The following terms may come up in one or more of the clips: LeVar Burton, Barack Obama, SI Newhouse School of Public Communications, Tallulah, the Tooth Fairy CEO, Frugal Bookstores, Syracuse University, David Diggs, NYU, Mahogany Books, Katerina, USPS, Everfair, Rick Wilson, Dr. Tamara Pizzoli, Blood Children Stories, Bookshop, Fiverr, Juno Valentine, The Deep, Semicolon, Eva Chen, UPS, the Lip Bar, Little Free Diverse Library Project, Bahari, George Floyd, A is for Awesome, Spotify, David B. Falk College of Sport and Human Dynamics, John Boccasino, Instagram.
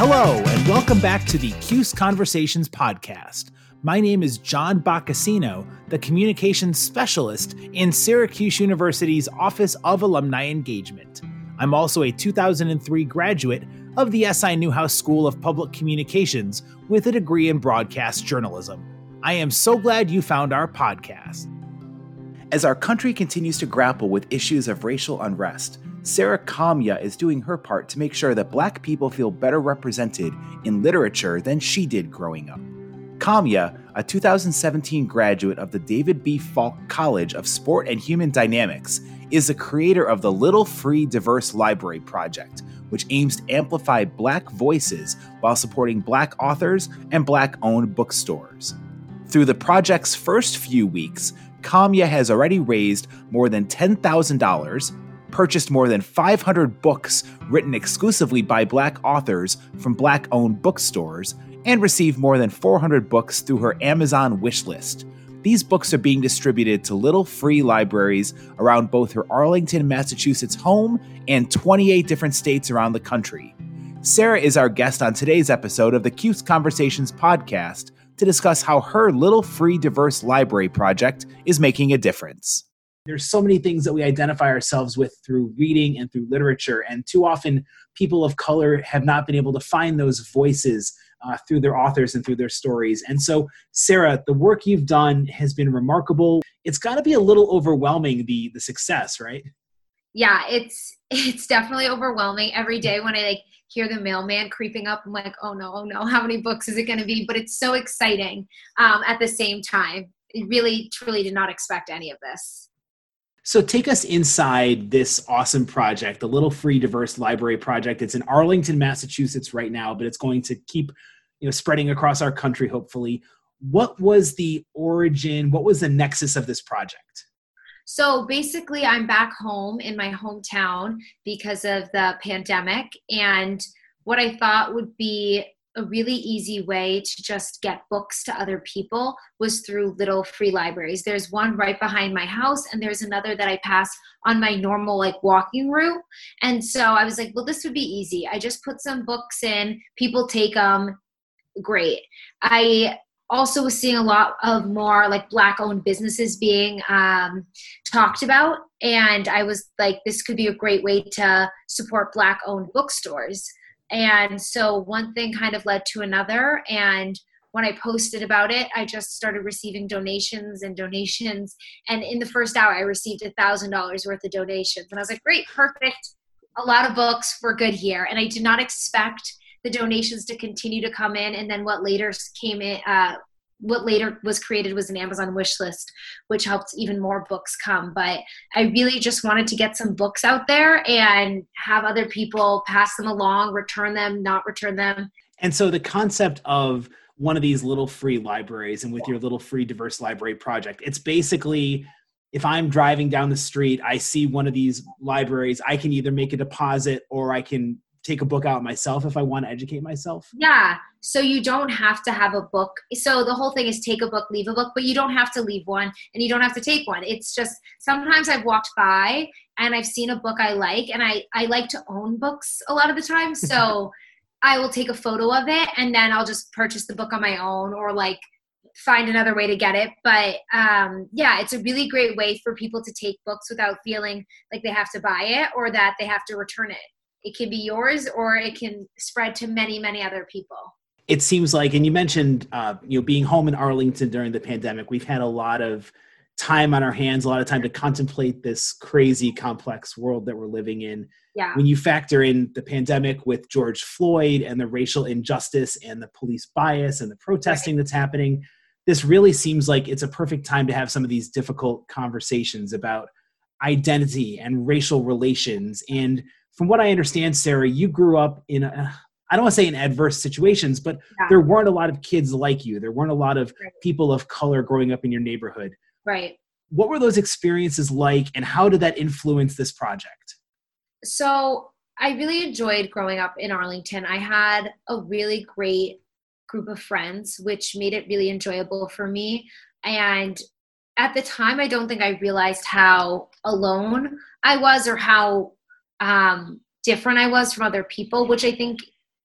Hello, and welcome back to the CUSE Conversations podcast. My name is John Boccasino, the communications specialist in Syracuse University's Office of Alumni Engagement. I'm also a 2003 graduate of the SI Newhouse School of Public Communications with a degree in broadcast journalism. I am so glad you found our podcast. As our country continues to grapple with issues of racial unrest, Sarah Kamya is doing her part to make sure that Black people feel better represented in literature than she did growing up. Kamya, a 2017 graduate of the David B. Falk College of Sport and Human Dynamics, is the creator of the Little Free Diverse Library Project, which aims to amplify Black voices while supporting Black authors and Black-owned bookstores. Through the project's first few weeks, Kamya has already raised more than $10,000, purchased more than 500 books written exclusively by Black authors from Black-owned bookstores, and received more than 400 books through her Amazon wishlist. These books are being distributed to little free libraries around both her Arlington, Massachusetts home and 28 different states around the country. Sarah is our guest on today's episode of the CUSE Conversations podcast to discuss how her Little Free Diverse Library project is making a difference. There's so many things that we identify ourselves with through reading and through literature, and too often people of color have not been able to find those voices through their authors and through their stories. And so, Sarah, the work you've done has been remarkable. It's got to be a little overwhelming, the success, right? Yeah, it's definitely overwhelming. Every day when I hear the mailman creeping up, I'm like, oh no, how many books is it going to be? But it's so exciting at the same time. I really, truly did not expect any of this. So take us inside this awesome project, the Little Free Diverse Library Project. It's in Arlington, Massachusetts right now, but it's going to keep spreading across our country, hopefully. What was the origin? What was the nexus of this project? So basically, I'm back home in my hometown because of the pandemic. And what I thought would be a really easy way to just get books to other people was through little free libraries. There's one right behind my house, and there's another that I pass on my normal walking route. And so I was like, well, this would be easy. I just put some books in, people take them, great. I also was seeing a lot of more Black-owned businesses being talked about, and I was like, this could be a great way to support Black-owned bookstores. And so one thing kind of led to another. And when I posted about it, I just started receiving donations. And in the first hour, I received $1,000 worth of donations. And I was like, great, perfect. A lot of books, we're good here. And I did not expect the donations to continue to come in. And then what later was created was an Amazon wish list, which helped even more books come. But I really just wanted to get some books out there and have other people pass them along, return them, not return them. And so the concept of one of these little free libraries and with your Little Free Diverse Library project, it's basically if I'm driving down the street, I see one of these libraries, I can either make a deposit or I can take a book out myself if I want to educate myself? Yeah. So you don't have to have a book. So the whole thing is take a book, leave a book, but you don't have to leave one and you don't have to take one. It's just sometimes I've walked by and I've seen a book I like, and I like to own books a lot of the time. So I will take a photo of it and then I'll just purchase the book on my own or find another way to get it. But it's a really great way for people to take books without feeling like they have to buy it or that they have to return it. It can be yours, or it can spread to many, many other people. It seems like, and you mentioned, being home in Arlington during the pandemic, we've had a lot of time on our hands, a lot of time to contemplate this crazy, complex world that we're living in. Yeah. When you factor in the pandemic with George Floyd and the racial injustice and the police bias and the protesting that's happening, this really seems like it's a perfect time to have some of these difficult conversations about identity and racial relations. And from what I understand, Sarah, you grew up in, I don't want to say in adverse situations, but there weren't a lot of kids like you. There weren't a lot of people of color growing up in your neighborhood. Right. What were those experiences like, and how did that influence this project? So I really enjoyed growing up in Arlington. I had a really great group of friends, which made it really enjoyable for me. And at the time, I don't think I realized how alone I was or how different I was from other people, which I think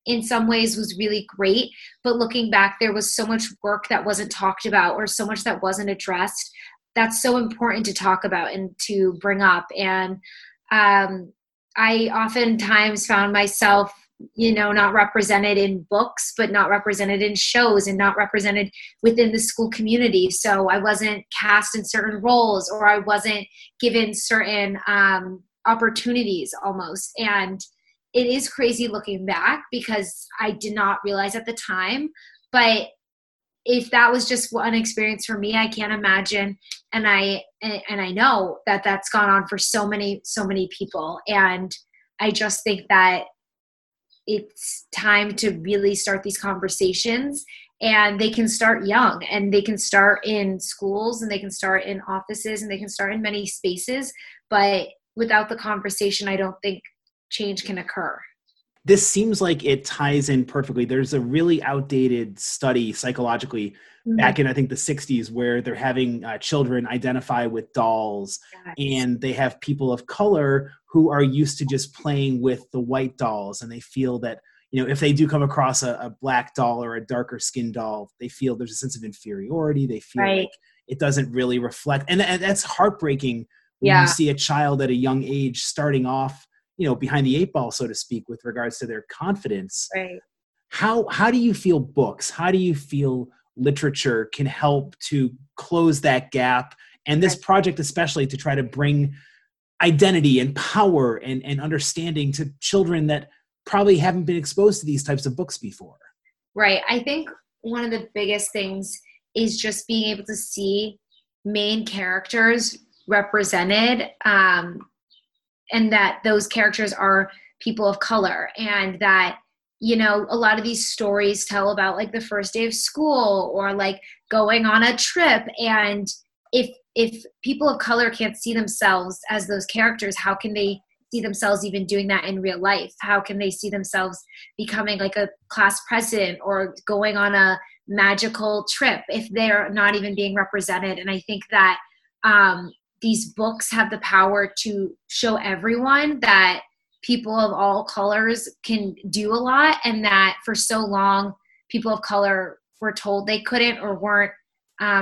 in some ways was really great, but looking back, there was so much work that wasn't talked about or so much that wasn't addressed. That's so important to talk about and to bring up. And I oftentimes found myself, you know, not represented in books, but not represented in shows and not represented within the school community. So I wasn't cast in certain roles, or I wasn't given certain opportunities almost. And it is crazy looking back, because I did not realize at the time, but if that was just one experience for me, I can't imagine. And I know that that's gone on for so many people. And I just think that it's time to really start these conversations, and they can start young, and they can start in schools, and they can start in offices, and they can start in many spaces. But without the conversation, I don't think change can occur. This seems like it ties in perfectly. There's a really outdated study psychologically back in, I think, the 60s, where they're having children identify with dolls, and they have people of color who are used to just playing with the white dolls. And they feel that, you know, if they do come across a black doll or a darker skinned doll, they feel there's a sense of inferiority. They feel like it doesn't really reflect. And that's heartbreaking when you see a child at a young age starting off, you know, behind the eight ball, so to speak, with regards to their confidence. Right. How do you feel books? How do you feel literature can help to close that gap? And this project, especially, to try to bring identity and power and understanding to children that probably haven't been exposed to these types of books before. Right. I think one of the biggest things is just being able to see main characters represented, and that those characters are people of color, and that, you know, a lot of these stories tell about like the first day of school or like going on a trip. And if people of color can't see themselves as those characters, how can they see themselves even doing that in real life? How can they see themselves becoming like a class president or going on a magical trip if they're not even being represented? And I think that, these books have the power to show everyone that people of all colors can do a lot, and that for so long people of color were told they couldn't or weren't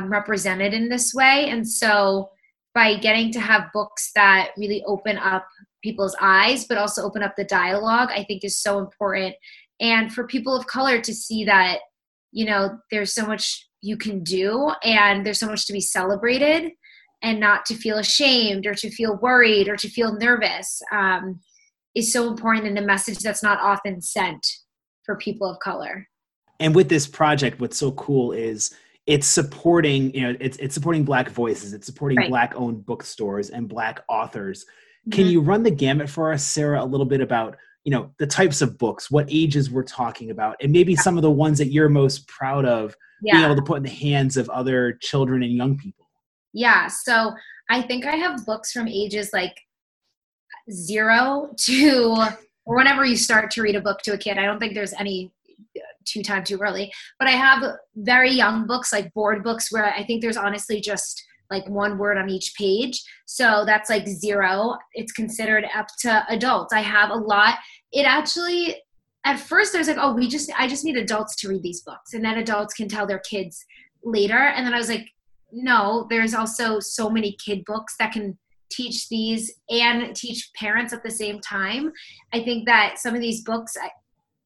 represented in this way. And so by getting to have books that really open up people's eyes, but also open up the dialogue, I think is so important. And for people of color to see that, you know, there's so much you can do, and there's so much to be celebrated, and not to feel ashamed or to feel worried or to feel nervous is so important, in a message that's not often sent for people of color. And with this project, what's so cool is it's supporting, you know, it's supporting Black voices, it's supporting Black-owned bookstores and Black authors. Can you run the gamut for us, Sarah, a little bit about, you know, the types of books, what ages we're talking about, and maybe some of the ones that you're most proud of being able to put in the hands of other children and young people? Yeah, so I think I have books from ages like 0 to, or whenever you start to read a book to a kid. I don't think there's any too early, but I have very young books, like board books, where I think there's honestly just like one word on each page. So that's like 0. It's considered up to adults. I have a lot. It actually, at first I was like, oh, I just need adults to read these books, and then adults can tell their kids later. And then I was like, no, there's also so many kid books that can teach these and teach parents at the same time. I think that some of these books,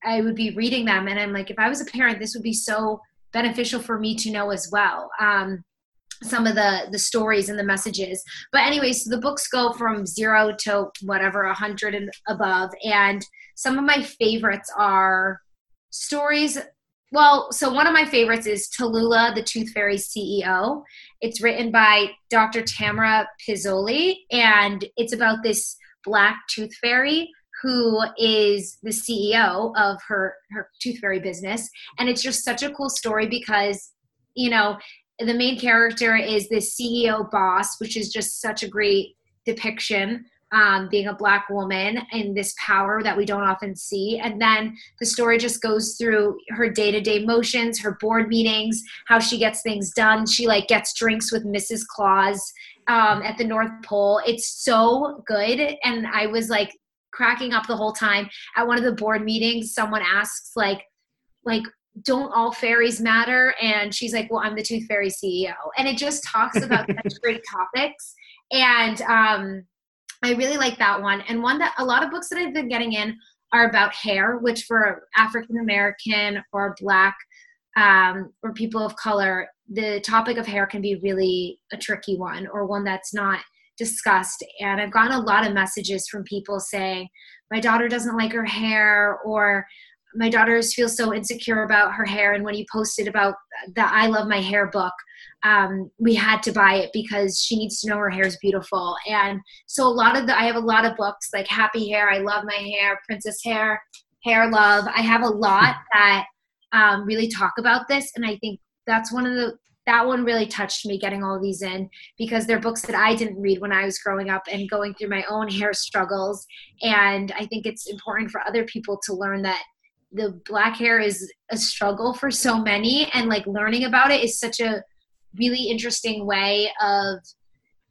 I would be reading them, and I'm like, if I was a parent, this would be so beneficial for me to know as well, some of the stories and the messages. But anyway, so the books go from 0 to whatever, 100 and above. And some of my favorites are stories. Well, so one of my favorites is Tallulah, the Tooth Fairy CEO. It's written by Dr. Tamara Pizzoli, and it's about this Black tooth fairy who is the CEO of her tooth fairy business. And it's just such a cool story because, you know, the main character is this CEO boss, which is just such a great depiction, being a Black woman and this power that we don't often see. And then the story just goes through her day-to-day motions, her board meetings, how she gets things done. She like gets drinks with Mrs. Claus at the North Pole. It's so good. And I was like cracking up the whole time. At one of the board meetings, someone asks, like, don't all fairies matter? And she's like, well, I'm the Tooth Fairy CEO. And it just talks about such great topics. And I really like that one. And one that a lot of books that I've been getting in are about hair, which for African-American or Black or people of color, the topic of hair can be really a tricky one, or one that's not discussed. And I've gotten a lot of messages from people saying, my daughter doesn't like her hair, or my daughter feels so insecure about her hair. And when you posted about the I Love My Hair book, we had to buy it because she needs to know her hair is beautiful. And so I have a lot of books like Happy Hair, I Love My Hair, Princess Hair, Hair Love. I have a lot that really talk about this. And I think that's that one really touched me, getting all of these in, because they're books that I didn't read when I was growing up and going through my own hair struggles. And I think it's important for other people to learn that the Black hair is a struggle for so many, and like learning about it is such a really interesting way of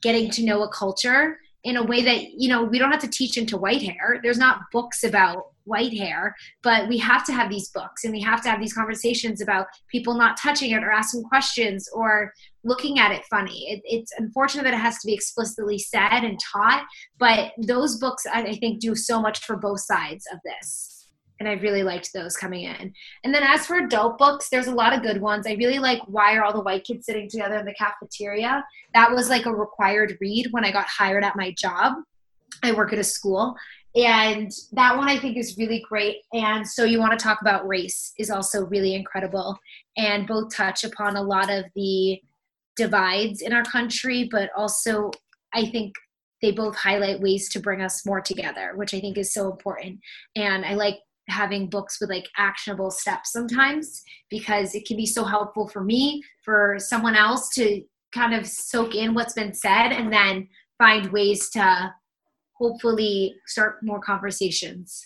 getting to know a culture in a way that, you know, we don't have to teach into white hair. There's not books about white hair, but we have to have these books, and we have to have these conversations about people not touching it or asking questions or looking at it funny. It's unfortunate that it has to be explicitly said and taught, but those books I think do so much for both sides of this. And I really liked those coming in. And then as for adult books, there's a lot of good ones. I really like Why Are All the White Kids Sitting Together in the Cafeteria? That was like a required read when I got hired at my job. I work at a school. And that one I think is really great. And So You Want to Talk About Race is also really incredible. And both touch upon a lot of the divides in our country, but also I think they both highlight ways to bring us more together, which I think is so important. And I like having books with like actionable steps sometimes, because it can be so helpful for me, for someone else to kind of soak in what's been said and then find ways to hopefully start more conversations.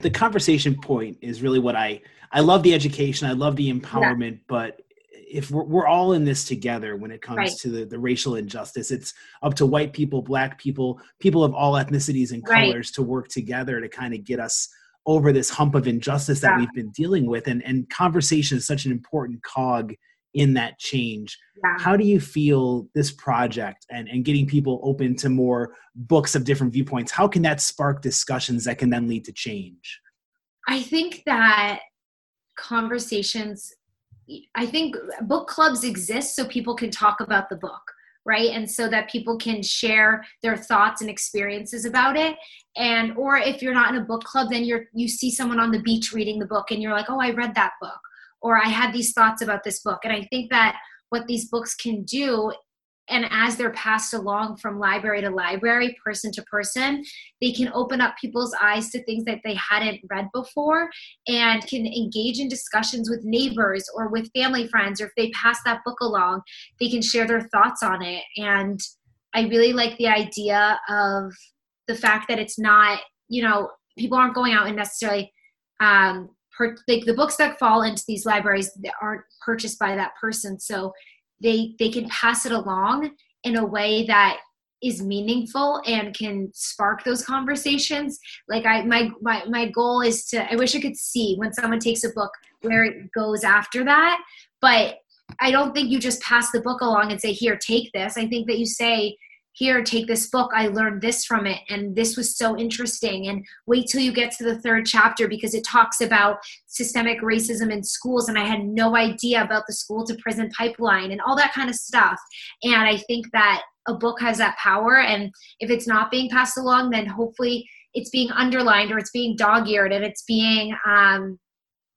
The conversation point is really what I love the education. I love the empowerment, but if we're all in this together when it comes to the racial injustice, it's up to white people, Black people, people of all ethnicities and colors to work together to kind of get us over this hump of injustice that we've been dealing with. And conversation is such an important cog in that change. Yeah. How do you feel this project and getting people open to more books of different viewpoints, how can that spark discussions that can then lead to change? I think that book clubs exist so people can talk about the book, right? And so that people can share their thoughts and experiences about it. And, or if you're not in a book club, then you see someone on the beach reading the book and you're like, oh, I read that book, or I had these thoughts about this book. And I think that what these books can do, and as they're passed along from library to library, person to person, they can open up people's eyes to things that they hadn't read before, and can engage in discussions with neighbors or with family friends, or if they pass that book along, they can share their thoughts on it. And I really like the idea of the fact that it's not, you know, people aren't going out and necessarily like the books that fall into these libraries that aren't purchased by that person. So they can pass it along in a way that is meaningful and can spark those conversations. Like my goal is I wish I could see when someone takes a book where it goes after that, but I don't think you just pass the book along and say, here, take this. I think that you say, here, take this book. I learned this from it, and this was so interesting. And wait till you get to the third chapter, because it talks about systemic racism in schools, and I had no idea about the school to prison pipeline and all that kind of stuff. And I think that a book has that power, and if it's not being passed along, then hopefully it's being underlined, or it's being dog-eared, and it's being,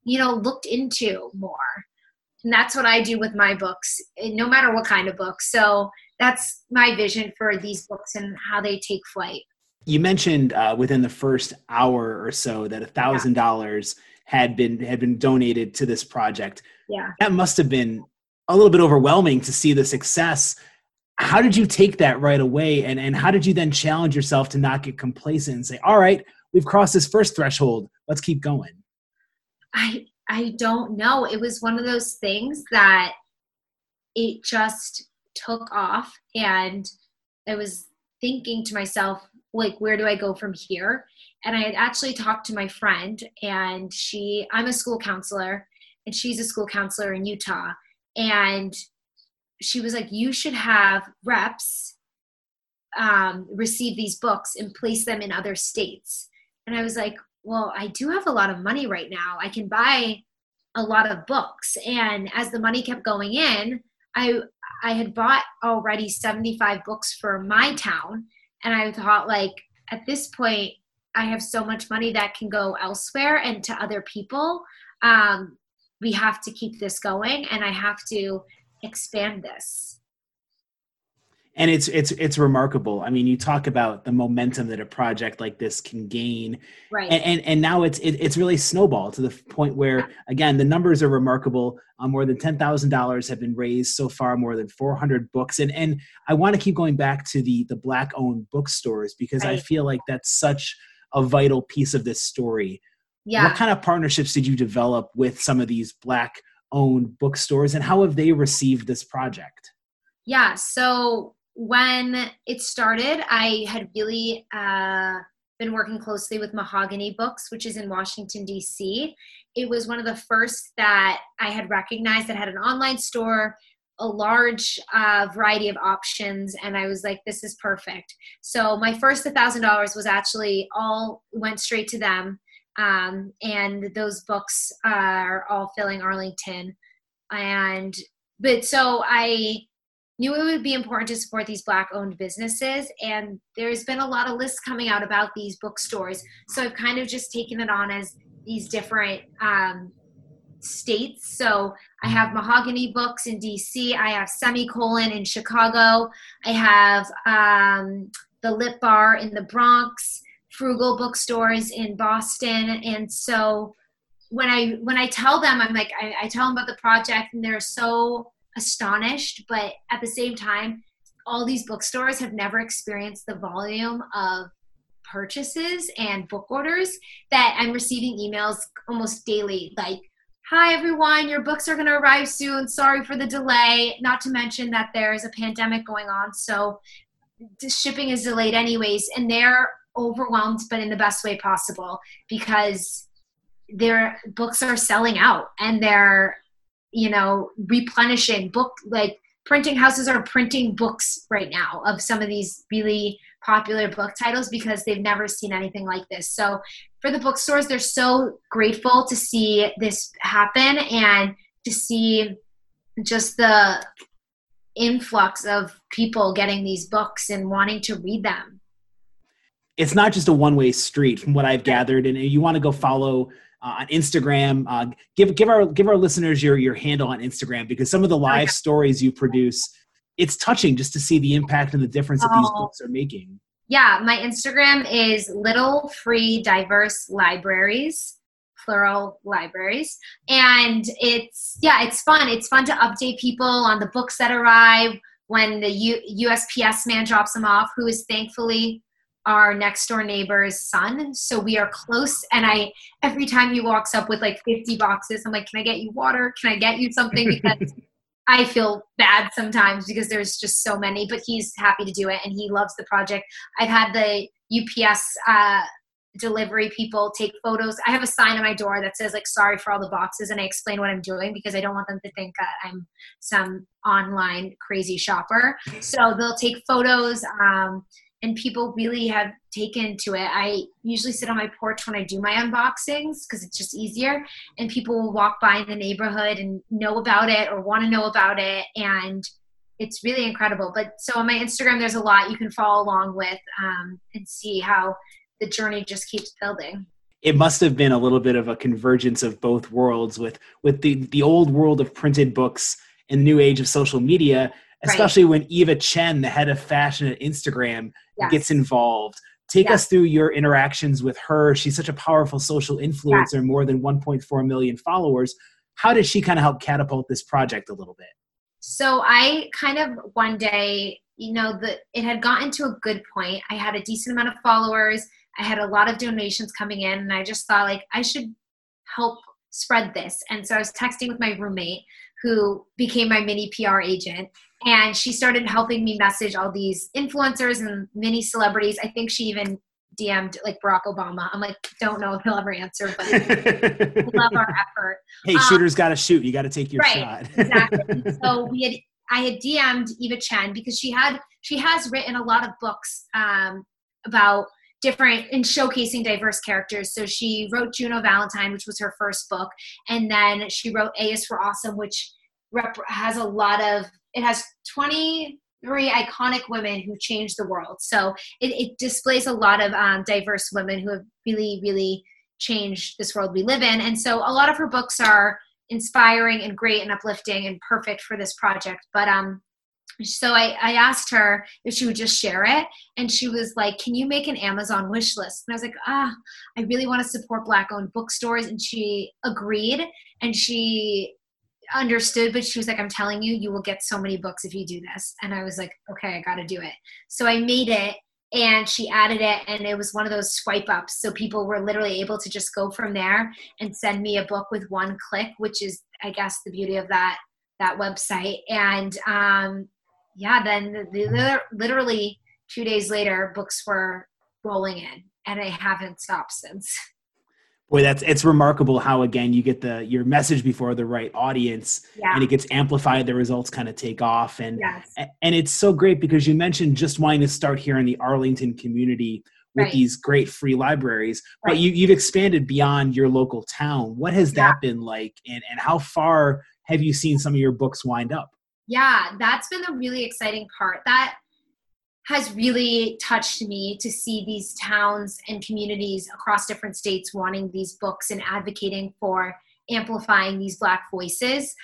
looked into more. And that's what I do with my books, no matter what kind of book. So that's my vision for these books and how they take flight. You mentioned within the first hour or so that $1,000 had been donated to this project. Yeah, that must have been a little bit overwhelming to see the success. How did you take that right away, and how did you then challenge yourself to not get complacent and say, "All right, we've crossed this first threshold. Let's keep going." I don't know. It was one of those things that it just took off, and I was thinking to myself, like, where do I go from here? And I had actually talked to my friend, and I'm a school counselor, and she's a school counselor in Utah. And she was like, you should have reps receive these books and place them in other states. And I was like, well, I do have a lot of money right now. I can buy a lot of books. And as the money kept going in, I had bought already 75 books for my town. And I thought, like, at this point, I have so much money that can go elsewhere and to other people. We have to keep this going, and I have to expand this. And it's remarkable. I mean, you talk about the momentum that a project like this can gain, right? And now it's really snowballed to the point where, again, the numbers are remarkable. More than $10,000 have been raised so far. More than 400 books, and I want to keep going back to the Black-owned bookstores, because right. I feel like that's such a vital piece of this story. Yeah. What kind of partnerships did you develop with some of these Black-owned bookstores, and how have they received this project? Yeah. So when it started, I had really been working closely with Mahogany Books, which is in Washington, D.C. It was one of the first that I had recognized that had an online store, a large variety of options, and I was like, this is perfect. So my first $1,000 was actually went straight to them, and those books are all filling Arlington. So I knew it would be important to support these Black-owned businesses, and there's been a lot of lists coming out about these bookstores. So I've kind of just taken it on as these different states. So I have Mahogany Books in DC. I have Semicolon in Chicago. I have the Lip Bar in the Bronx, Frugal Bookstores in Boston. And so when I tell them, I'm like, I tell them about the project, and they're so astonished, but at the same time, all these bookstores have never experienced the volume of purchases and book orders that I'm receiving emails almost daily, like, hi everyone, your books are going to arrive soon, sorry for the delay, not to mention that there is a pandemic going on, so shipping is delayed anyways. And they're overwhelmed, but in the best way possible, because their books are selling out, and they're replenishing printing houses are printing books right now of some of these really popular book titles, because they've never seen anything like this. So for the bookstores, they're so grateful to see this happen and to see just the influx of people getting these books and wanting to read them. It's not just a one-way street from what I've gathered, and you want to go follow on Instagram. Give our listeners your handle on Instagram, because some of the live stories you produce, it's touching just to see the impact and the difference that these books are making. Yeah, my Instagram is Little Free Diverse Libraries, plural libraries. And it's fun. It's fun to update people on the books that arrive when the USPS man drops them off, who is thankfully our next door neighbor's son. So we are close. And every time he walks up with like 50 boxes, I'm like, can I get you water? Can I get you something? Because I feel bad sometimes because there's just so many, but he's happy to do it. And he loves the project. I've had the UPS delivery people take photos. I have a sign on my door that says like, sorry for all the boxes. And I explain what I'm doing, because I don't want them to think that I'm some online crazy shopper. So they'll take photos. And people really have taken to it. I usually sit on my porch when I do my unboxings, because it's just easier. And people will walk by in the neighborhood and know about it or want to know about it. And it's really incredible. But so on my Instagram, there's a lot you can follow along with and see how the journey just keeps building. It must have been a little bit of a convergence of both worlds with the old world of printed books and the new age of social media, especially when Eva Chen, the head of fashion at Instagram, gets involved. Take us through your interactions with her. She's such a powerful social influencer, more than 1.4 million followers. How did she kind of help catapult this project a little bit? So I kind of one day, it had gotten to a good point. I had a decent amount of followers. I had a lot of donations coming in, and I just thought I should help spread this. And so I was texting with my roommate, who became my mini PR agent. And she started helping me message all these influencers and mini celebrities. I think she even DM'd like Barack Obama. I'm like, don't know if he'll ever answer, but I love our effort. Hey, shooters got to shoot. You got to take your shot. Exactly. So I had DM'd Eva Chen because she has written a lot of books about different and showcasing diverse characters. So she wrote Juno Valentine, which was her first book. And then she wrote A is for Awesome, which has a lot of, it has 23 iconic women who changed the world. So it displays a lot of diverse women who have really, really changed this world we live in. And so a lot of her books are inspiring and great and uplifting and perfect for this project. But so I asked her if she would just share it. And she was like, can you make an Amazon wish list? And I was like, I really want to support Black-owned bookstores. And she agreed. And she understood, but she was like, I'm telling you, you will get so many books if you do this. And I was like, okay, I got to do it. So I made it, and she added it, and it was one of those swipe ups. So people were literally able to just go from there and send me a book with one click, which is, I guess, the beauty of that website. And then literally 2 days later, books were rolling in, and I haven't stopped since. Boy, it's remarkable how, again, you get your message before the right audience, and it gets amplified. The results kind of take off, and it's so great because you mentioned just wanting to start here in the Arlington community with these great free libraries, but you've expanded beyond your local town. What has that been like, and how far have you seen some of your books wind up? Yeah, that's been the really exciting part. That has really touched me to see these towns and communities across different states wanting these books and advocating for amplifying these Black voices.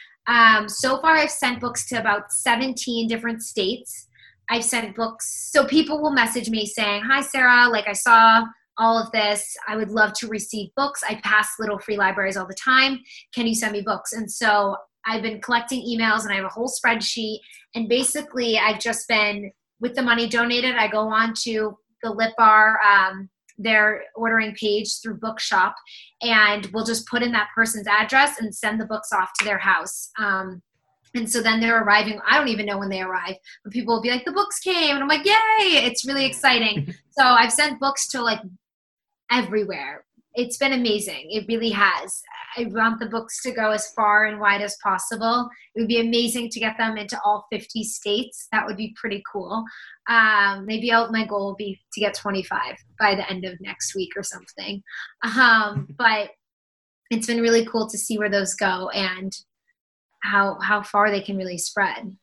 So far, I've sent books to about 17 different states. I've sent books, so people will message me saying, hi, Sarah, like I saw all of this. I would love to receive books. I pass Little Free Libraries all the time. Can you send me books? And so I've been collecting emails, and I have a whole spreadsheet. And basically, I've just been, with the money donated, I go on to the Lip Bar, their ordering page through Bookshop, and we'll just put in that person's address and send the books off to their house. And so then they're arriving. I don't even know when they arrive, but people will be like, the books came. And I'm like, yay, it's really exciting. So I've sent books to like everywhere. It's been amazing. It really has. I want the books to go as far and wide as possible. It would be amazing to get them into all 50 states. That would be pretty cool. Maybe my goal will be to get 25 by the end of next week or something. But it's been really cool to see where those go and how far they can really spread.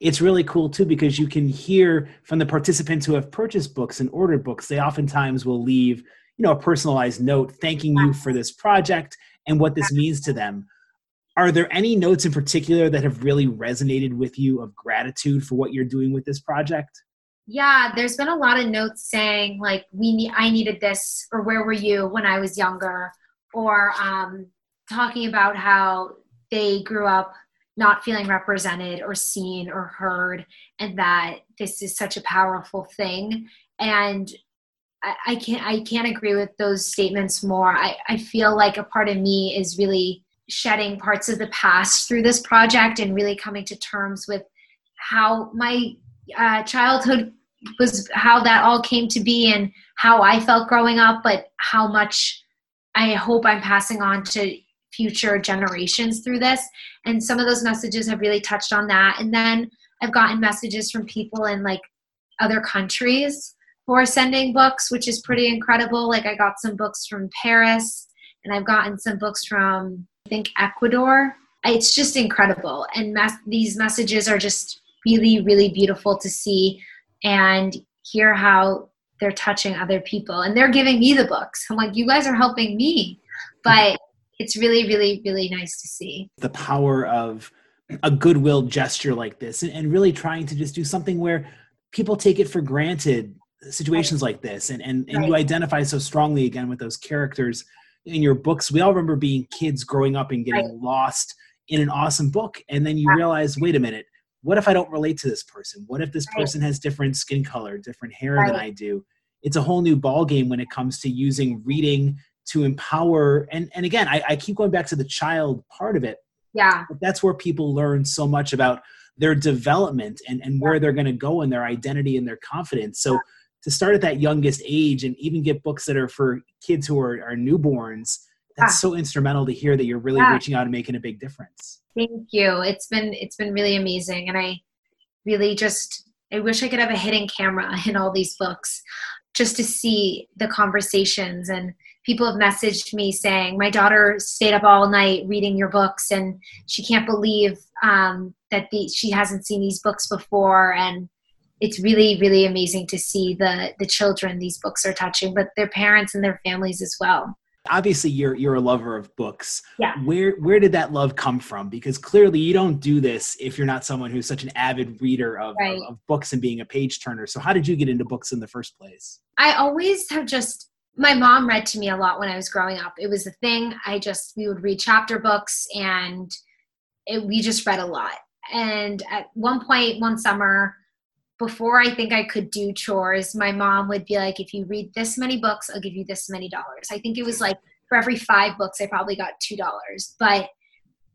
It's really cool too, because you can hear from the participants who have purchased books and ordered books. They oftentimes will leave a personalized note thanking you for this project and what this means to them. Are there any notes in particular that have really resonated with you of gratitude for what you're doing with this project? Yeah, there's been a lot of notes saying like, I needed this, or where were you when I was younger, or talking about how they grew up not feeling represented or seen or heard, and that this is such a powerful thing. And I can't agree with those statements more. I feel like a part of me is really shedding parts of the past through this project and really coming to terms with how my childhood was, how that all came to be, and how I felt growing up, but how much I hope I'm passing on to future generations through this. And some of those messages have really touched on that. And then I've gotten messages from people in like other countries for sending books, which is pretty incredible. Like I got some books from Paris, and I've gotten some books from, I think, Ecuador. It's just incredible. And these messages are just really, really beautiful to see and hear how they're touching other people. And they're giving me the books. I'm like, you guys are helping me. But it's really, really, really nice to see. The power of a goodwill gesture like this, and really trying to just do something where people take it for granted. Situations like this, and you identify so strongly again with those characters in your books. We all remember being kids growing up and getting lost in an awesome book, and then you realize, wait a minute, what if I don't relate to this person? What if this person has different skin color, different hair than I do? It's a whole new ball game when it comes to using reading to empower, and again, I keep going back to the child part of it. Yeah, but that's where people learn so much about their development and where they're going to go and their identity and their confidence. So to start at that youngest age and even get books that are for kids who are newborns, that's so instrumental to hear that you're really reaching out and making a big difference. Thank you. It's been really amazing. And I really I wish I could have a hidden camera in all these books just to see the conversations. And people have messaged me saying, my daughter stayed up all night reading your books and she can't believe that she hasn't seen these books before. And it's really, really amazing to see the children these books are touching, but their parents and their families as well. Obviously, you're a lover of books. Yeah. Where did that love come from? Because clearly you don't do this if you're not someone who's such an avid reader of books and being a page turner. So how did you get into books in the first place? I always have my mom read to me a lot when I was growing up. It was a thing. We would read chapter books and we just read a lot. And at one point, one summer, before I think I could do chores, my mom would be like, if you read this many books, I'll give you this many dollars. I think it was like for every 5 books, I probably got $2, but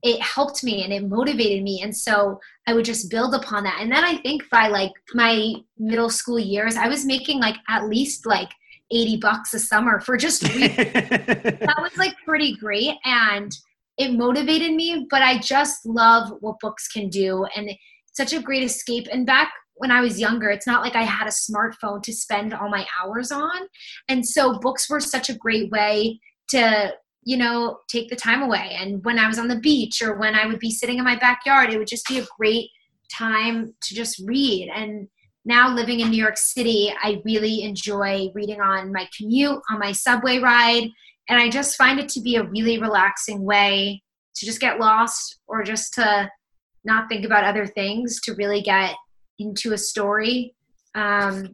it helped me and it motivated me. And so I would just build upon that. And then I think by like my middle school years, I was making like at least like $80 a summer for just reading. That was like pretty great. And it motivated me, but I just love what books can do. And it's such a great escape. And back when I was younger, it's not like I had a smartphone to spend all my hours on. And so books were such a great way to, take the time away. And when I was on the beach or when I would be sitting in my backyard, it would just be a great time to just read. And now living in New York City, I really enjoy reading on my commute, on my subway ride. And I just find it to be a really relaxing way to just get lost or just to not think about other things, to really get into a story and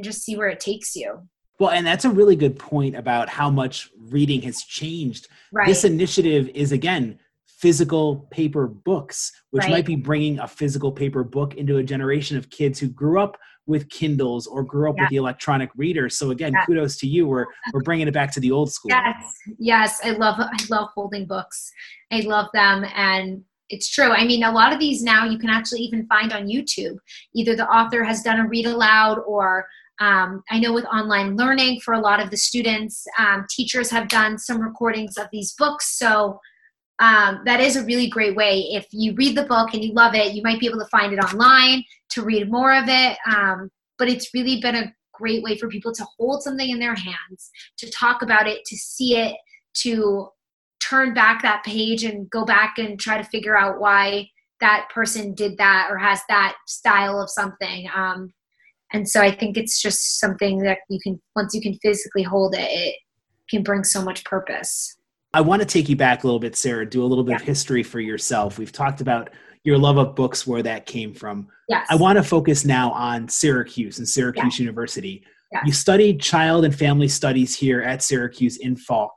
just see where it takes you. Well, and that's a really good point about how much reading has changed. Right. This initiative is, again, physical paper books, which might be bringing a physical paper book into a generation of kids who grew up with Kindles or grew up with the electronic reader. So again, kudos to you. We're bringing it back to the old school. Yes. I love holding books. I love them. And it's true. I mean, a lot of these now you can actually even find on YouTube. Either the author has done a read aloud or I know with online learning for a lot of the students, teachers have done some recordings of these books. So that is a really great way. If you read the book and you love it, you might be able to find it online to read more of it. But it's really been a great way for people to hold something in their hands, to talk about it, to see it, to turn back that page and go back and try to figure out why that person did that or has that style of something. And so I think it's just something that once you can physically hold it, it can bring so much purpose. I want to take you back a little bit, Sarah, do a little bit of history for yourself. We've talked about your love of books, where that came from. Yes. I want to focus now on Syracuse and Syracuse University. Yeah. You studied child and family studies here at Syracuse in Falk.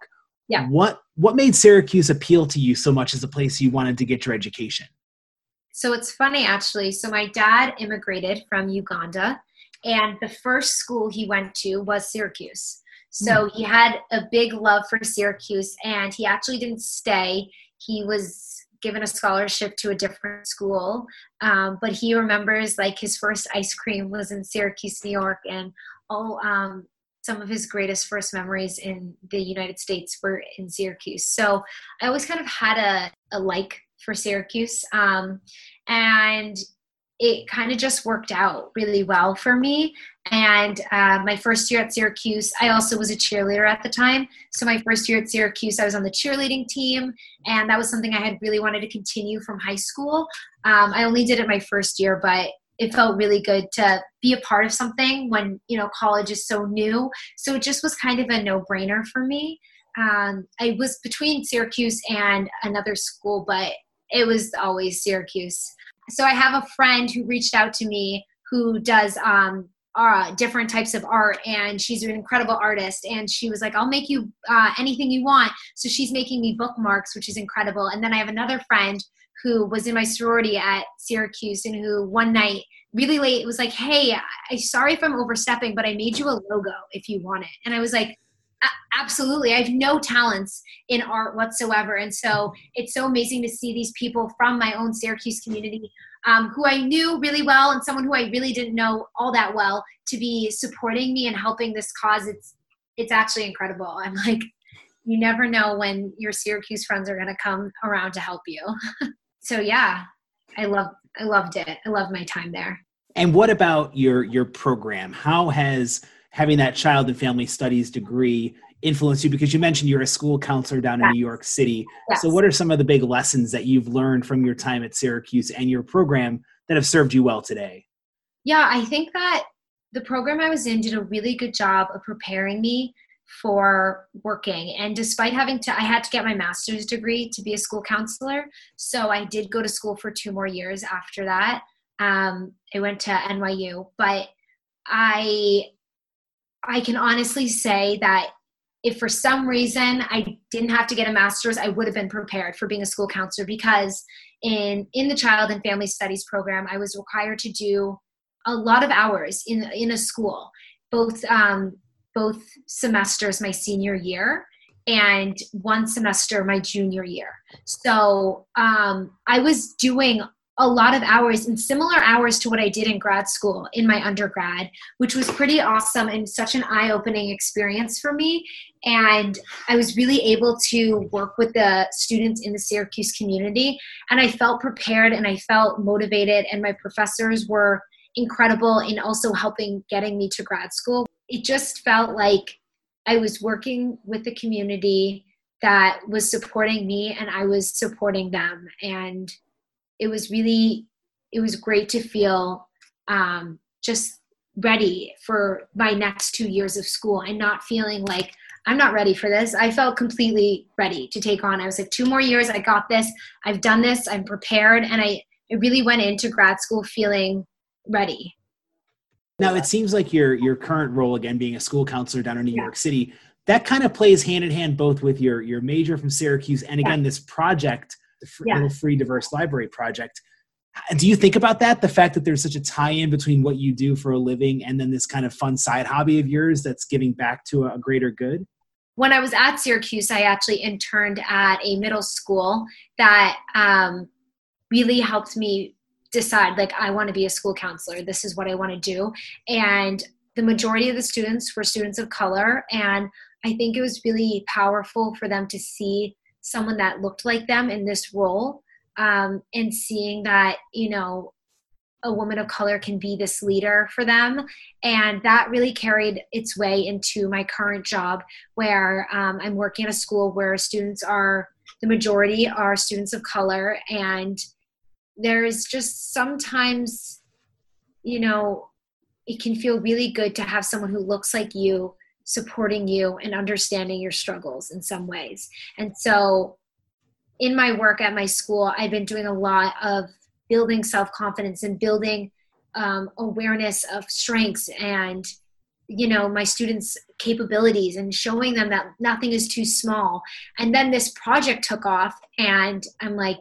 Yeah. What made Syracuse appeal to you so much as a place you wanted to get your education? So it's funny, actually. So my dad immigrated from Uganda, and the first school he went to was Syracuse. So he had a big love for Syracuse, and he actually didn't stay. He was given a scholarship to a different school, but he remembers like his first ice cream was in Syracuse, New York, and some of his greatest first memories in the United States were in Syracuse. So I always kind of had a like for Syracuse. And it kind of just worked out really well for me. And my first year at Syracuse, I also was a cheerleader at the time. So my first year at Syracuse, I was on the cheerleading team. And that was something I had really wanted to continue from high school. I only did it my first year, but it felt really good to be a part of something when, college is so new. So it just was kind of a no-brainer for me. I was between Syracuse and another school, but it was always Syracuse. So I have a friend who reached out to me who does different types of art, and she's an incredible artist. And she was like, I'll make you anything you want. So she's making me bookmarks, which is incredible. And then I have another friend who was in my sorority at Syracuse and who one night really late, it was like, hey, I'm sorry if I'm overstepping, but I made you a logo if you want it. And I was like, absolutely. I have no talents in art whatsoever. And so it's so amazing to see these people from my own Syracuse community who I knew really well and someone who I really didn't know all that well to be supporting me and helping this cause. It's actually incredible. I'm like, you never know when your Syracuse friends are going to come around to help you. So yeah, I loved it. I loved my time there. And what about your program? How has having that child and family studies degree influenced you? Because you mentioned you're a school counselor down in New York City. Yes. So what are some of the big lessons that you've learned from your time at Syracuse and your program that have served you well today? Yeah, I think that the program I was in did a really good job of preparing me for working. And despite I had to get my master's degree to be a school counselor. So I did go to school for 2 more years after that. I went to NYU, but I can honestly say that if for some reason I didn't have to get a master's, I would have been prepared for being a school counselor, because in the child and family studies program, I was required to do a lot of hours in a school, both semesters my senior year and 1 semester my junior year. So I was doing a lot of hours and similar hours to what I did in grad school in my undergrad, which was pretty awesome and such an eye-opening experience for me. And I was really able to work with the students in the Syracuse community, and I felt prepared and I felt motivated, and my professors were incredible in also getting me to grad school. It just felt like I was working with the community that was supporting me and I was supporting them. And it was great to feel just ready for my next 2 years of school and not feeling like I'm not ready for this. I felt completely ready to take on. I was like, 2 more years, I got this, I've done this, I'm prepared. And I really went into grad school feeling ready. Now, it seems like your current role, again, being a school counselor down in New York City, that kind of plays hand in hand both with your major from Syracuse and, again, this project, the Little Free Diverse Library Project. Do you think about that, the fact that there's such a tie-in between what you do for a living and then this kind of fun side hobby of yours that's giving back to a greater good? When I was at Syracuse, I actually interned at a middle school that really helped me decide, like, I want to be a school counselor. This is what I want to do. And the majority of the students were students of color. And I think it was really powerful for them to see someone that looked like them in this role, and seeing that, you know, a woman of color can be this leader for them. And that really carried its way into my current job, where I'm working at a school where the majority are students of color. And there is just sometimes, you know, it can feel really good to have someone who looks like you supporting you and understanding your struggles in some ways. And so in my work at my school, I've been doing a lot of building self-confidence and building awareness of strengths and, you know, my students' capabilities and showing them that nothing is too small. And then this project took off, and I'm like,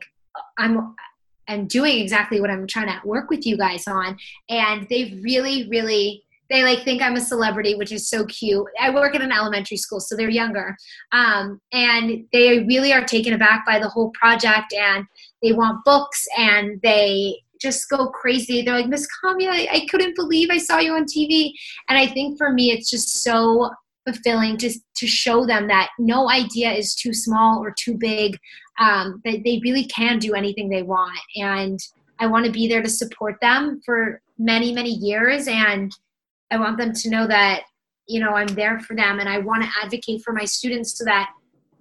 I'm doing exactly what I'm trying to work with you guys on. And they really, really, they like think I'm a celebrity, which is so cute. I work at an elementary school, so they're younger. And they really are taken aback by the whole project, and they want books, and they just go crazy. They're like, Miss Kamya, I couldn't believe I saw you on TV. And I think for me, it's just so fulfilling to show them that no idea is too small or too big, that they really can do anything they want. And I want to be there to support them for many, many years. And I want them to know that, you know, I'm there for them, and I want to advocate for my students so that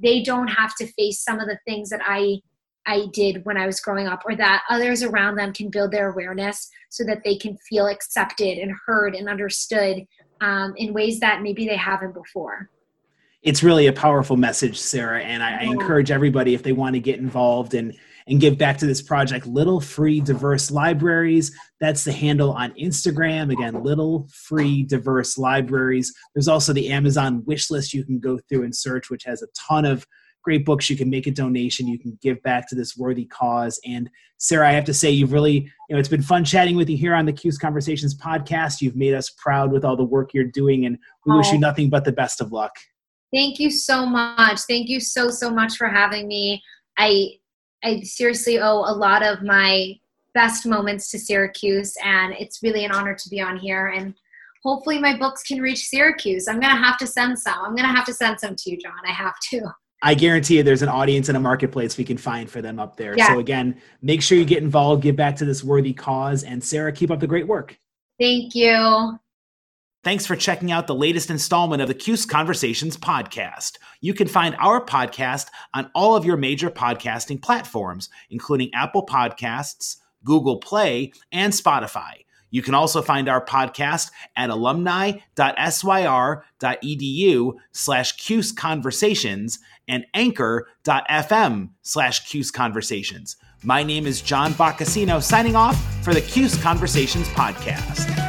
they don't have to face some of the things that I did when I was growing up, or that others around them can build their awareness so that they can feel accepted and heard and understood in ways that maybe they haven't before. It's really a powerful message, Sarah, and I encourage everybody, if they want to get involved and give back to this project, Little Free Diverse Libraries. That's the handle on Instagram. Again, Little Free Diverse Libraries. There's also the Amazon wish list you can go through and search, which has a ton of great books. You can make a donation. You can give back to this worthy cause. And Sarah, I have to say, you've really, you know, it's been fun chatting with you here on the Cuse Conversations podcast. You've made us proud with all the work you're doing, and we wish you nothing but the best of luck. Thank you so much. Thank you so, so much for having me. I seriously owe a lot of my best moments to Syracuse, and it's really an honor to be on here, and hopefully my books can reach Syracuse. I'm going to have to send some. I'm going to have to send some to you, John. I have to. I guarantee you there's an audience and a marketplace we can find for them up there. Yeah. So again, make sure you get involved, give back to this worthy cause, and Sarah, keep up the great work. Thank you. Thanks for checking out the latest installment of the CUSE Conversations podcast. You can find our podcast on all of your major podcasting platforms, including Apple Podcasts, Google Play, and Spotify. You can also find our podcast at alumni.syr.edu/CUSE Conversations and anchor.fm/CUSE Conversations. My name is John Boccasino, signing off for the CUSE Conversations podcast.